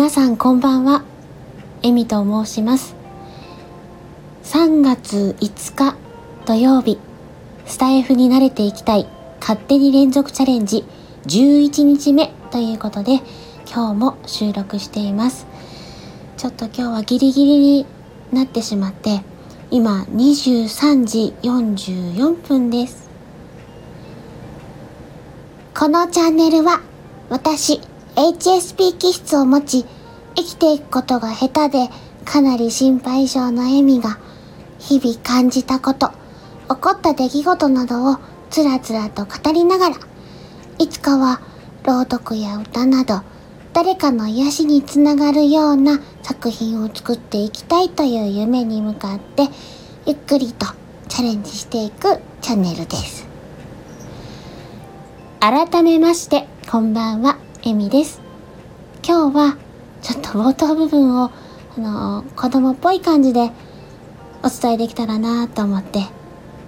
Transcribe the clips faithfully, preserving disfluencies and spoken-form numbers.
皆さんこんばんは、えみと申します。さんがついつか土曜日、スタイフに慣れていきたい勝手に連続チャレンジじゅういちにちめということで、今日も収録しています。ちょっと今日はギリギリになってしまって、今にじゅうさんじよんじゅうよんぷんです。このチャンネルは私、エイチエスピー 気質を持ち、生きていくことが下手でかなり心配性のエミが、日々感じたこと、起こった出来事などをつらつらと語りながら、いつかは朗読や歌など誰かの癒しにつながるような作品を作っていきたいという夢に向かって、ゆっくりとチャレンジしていくチャンネルです。改めましてこんばんは、エミです。今日はちょっと冒頭部分をあの子供っぽい感じでお伝えできたらなと思って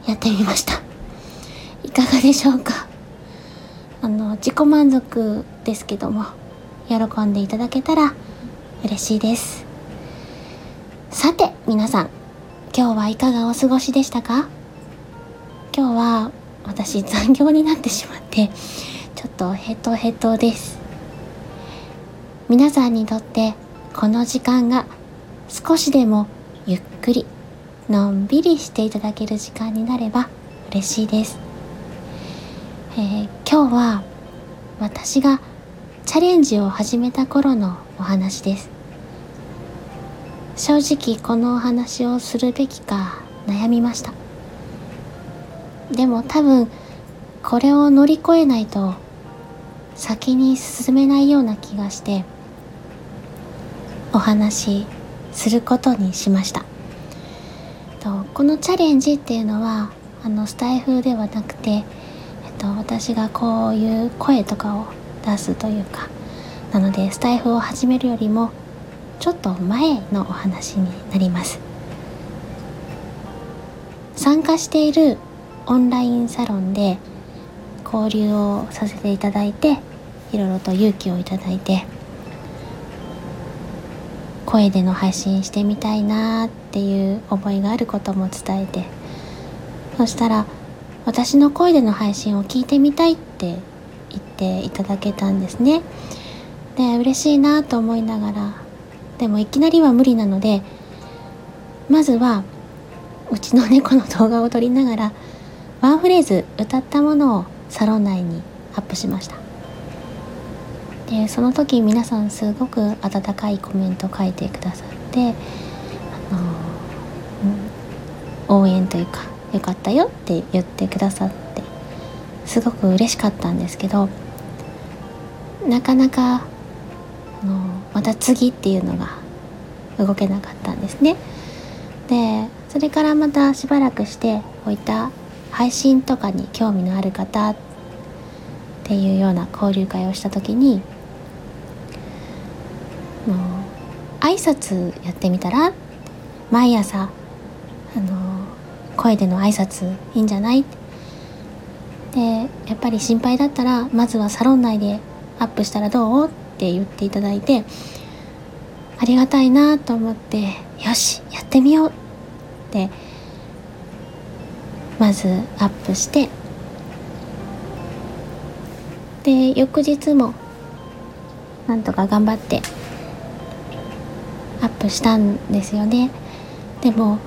やってみました。いかがでしょうか。あの自己満足ですけども、喜んでいただけたら嬉しいです。さて皆さん、今日はいかがお過ごしでしたか。今日は私残業になってしまって、ちょっとヘトヘトです。皆さんにとってこの時間が少しでもゆっくりのんびりしていただける時間になれば嬉しいです。えー、今日は私がチャレンジを始めた頃のお話です。正直このお話をするべきか悩みました。でも多分これを乗り越えないと先に進めないような気がして、お話することにしました。とこのチャレンジっていうのはあのスタイフではなくて、えっと、私がこういう声とかを出すというかなので、スタイフを始めるよりもちょっと前のお話になります。参加しているオンラインサロンで交流をさせていただいて、いろいろと勇気をいただいて、声での配信してみたいなっていう思いがあることも伝えて、そしたら私の声での配信を聞いてみたいって言っていただけたんですね。で、嬉しいなと思いながら、でもいきなりは無理なので、まずはうちの猫の動画を撮りながらワンフレーズ歌ったものをサロン内にアップしました。で、その時皆さんすごく温かいコメントを書いてくださって、あの、うん、応援というかよかったよって言ってくださって、すごく嬉しかったんですけど、なかなかあのまた次っていうのが動けなかったんですね。で、それからまたしばらくしてこういった配信とかに興味のある方っていうような交流会をした時に、もう挨拶やってみたら、毎朝あの声での挨拶いいんじゃない？で、やっぱり心配だったらまずはサロン内でアップしたらどう？って言っていただいて、ありがたいなと思って、よしやってみようってまずアップして、で翌日もなんとか頑張ってアップしたんですよね。でも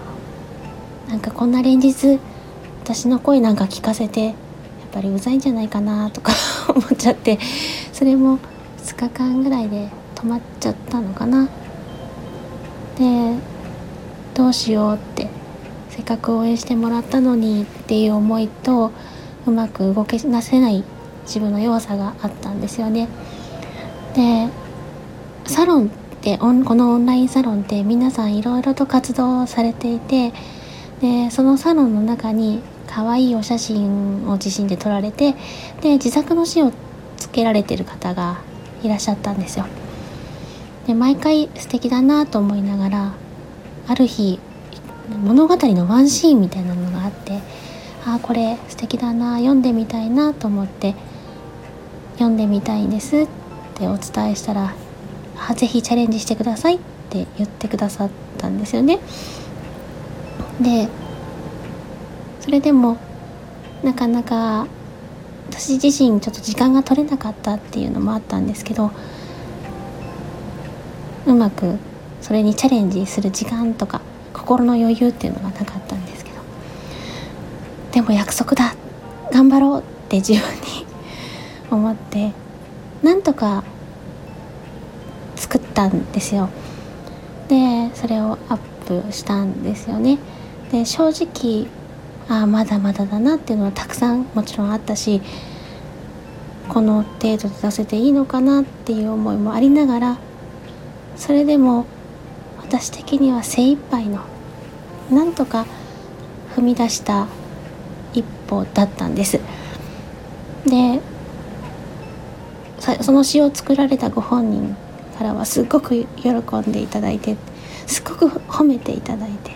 なんかこんな連日私の声なんか聞かせて、やっぱりうざいんじゃないかなとか思っちゃって、それもふつかかんぐらいで止まっちゃったのかな。で、どうしようって、せっかく応援してもらったのにっていう思いと、うまく動けなせない自分の弱さがあったんですよね。で、サロンってこのオンラインサロンって皆さんいろいろと活動されていて、でそのサロンの中に可愛いお写真を自身で撮られて、で自作の詩をつけられてる方がいらっしゃったんですよ。で、毎回素敵だなと思いながら、ある日物語のワンシーンみたいなのがあって、ああこれ素敵だな、読んでみたいなと思って、読んでみたいんですってお伝えしたら、ぜひチャレンジしてくださいって言ってくださったんですよね。でそれでもなかなか私自身ちょっと時間が取れなかったっていうのもあったんですけど、うまくそれにチャレンジする時間とか心の余裕っていうのがなかったんですけど、でも約束だ、頑張ろうって自分に思ってなんとか作ったんですよ。でそれをアップしたんですよね。で正直ああまだまだだなっていうのはたくさんもちろんあったし、この程度で出せていいのかなっていう思いもありながら、それでも私的には精一杯のなんとか踏み出した一歩だったんです。でその詩を作られたご本人からはすごく喜んでいただいて、すごく褒めていただいて、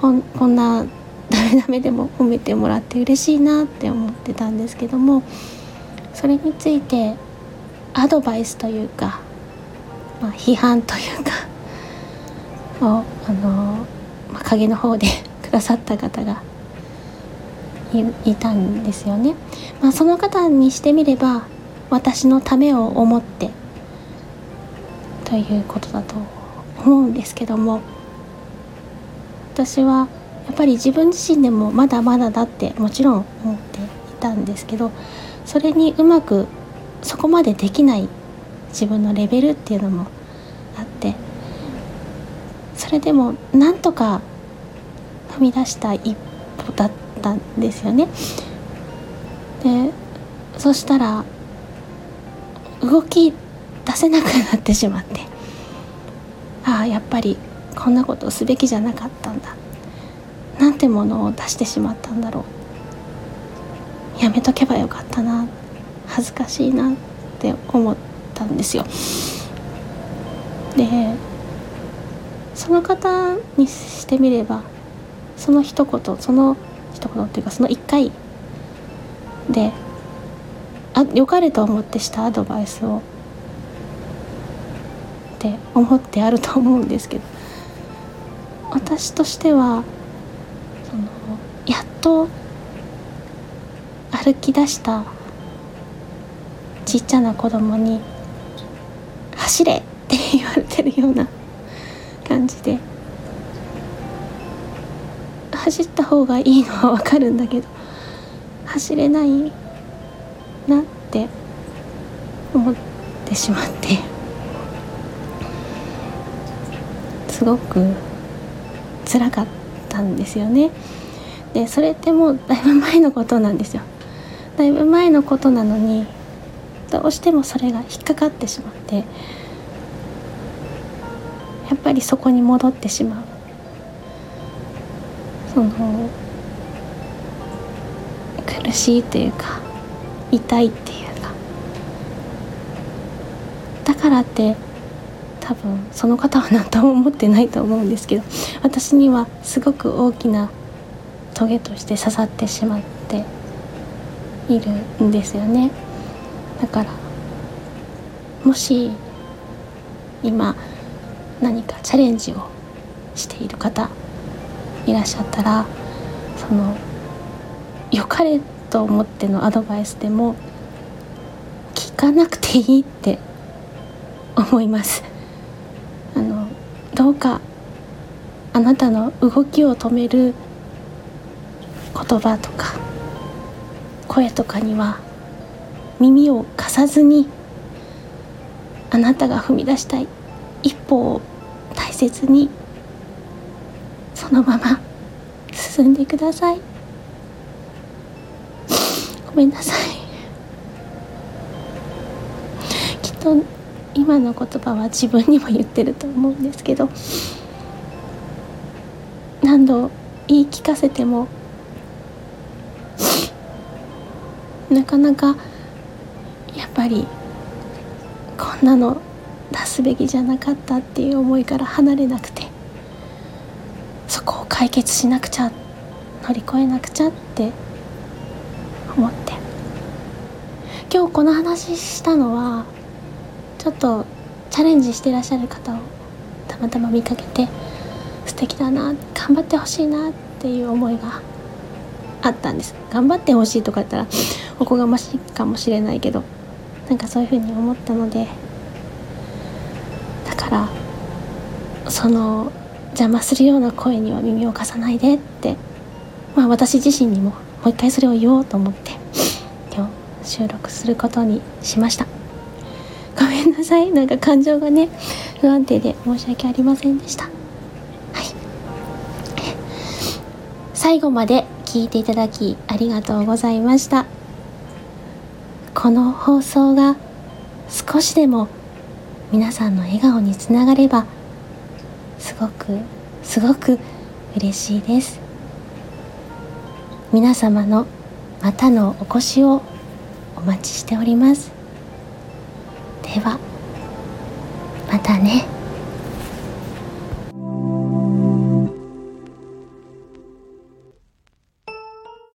こん、こんなダメダメでも褒めてもらって嬉しいなって思ってたんですけども、それについてアドバイスというか、まあ、批判というかを、あのまあ、影の方でくださった方が い, いたんですよね、まあ、その方にしてみれば私のためを思ってということだと思うんですけども、私はやっぱり自分自身でもまだまだだってもちろん思っていたんですけど、それにうまくそこまでできない自分のレベルっていうのもあって、それでもなんとか踏み出した一歩だったんですよね。で、そしたら動き出せなくなってしまって、ああやっぱりこんなことをすべきじゃなかったんだ、なんてものを出してしまったんだろう、やめとけばよかったな、恥ずかしいなって思ったんですよ。でその方にしてみればその一言その一言っていうかその一回であ良かれと思ってしたアドバイスをって思ってあると思うんですけど、私としてはそのやっと歩き出したちっちゃな子供に走れって言われてるような感じで、走った方がいいのはわかるんだけど走れないなって思ってしまって、すごく辛かったんですよね。で、それってもうだいぶ前のことなんですよ。だいぶ前のことなのにどうしてもそれが引っかかってしまって、やっぱりそこに戻ってしまう、その苦しいというか痛いっていうか、だからって多分その方は何とも思ってないと思うんですけど、私にはすごく大きなトゲとして刺さってしまっているんですよね。だからもし今何かチャレンジをしている方いらっしゃったら、その良かれと思ってのアドバイスでも聞かなくていいって思います。あのどうかあなたの動きを止める言葉とか声とかには耳を貸さずに、あなたが踏み出したい一歩を大切にそのまま進んでください。ごめんなさい。きっと今の言葉は自分にも言ってると思うんですけど、何度言い聞かせてもなかなかやっぱりこんなの出すべきじゃなかったっていう思いから離れなくて、そこを解決しなくちゃ、乗り越えなくちゃって思って、今日この話したのはちょっとチャレンジしてらっしゃる方をたまたま見かけて、素敵だな、頑張ってほしいなっていう思いがあったんです。頑張ってほしいとか言ったらおこがましいかもしれないけど、なんかそういう風に思ったので、だからその邪魔するような声には耳を貸さないでって、まあ、私自身にももう一回それを言おうと思って今日収録することにしました。ごめんなさい、なんか感情がね不安定で申し訳ありませんでした。はい、最後まで聞いていただきありがとうございました。この放送が少しでも皆さんの笑顔につながればすごくすごく嬉しいです。皆様のまたのお越しをお待ちしております。ではまたね。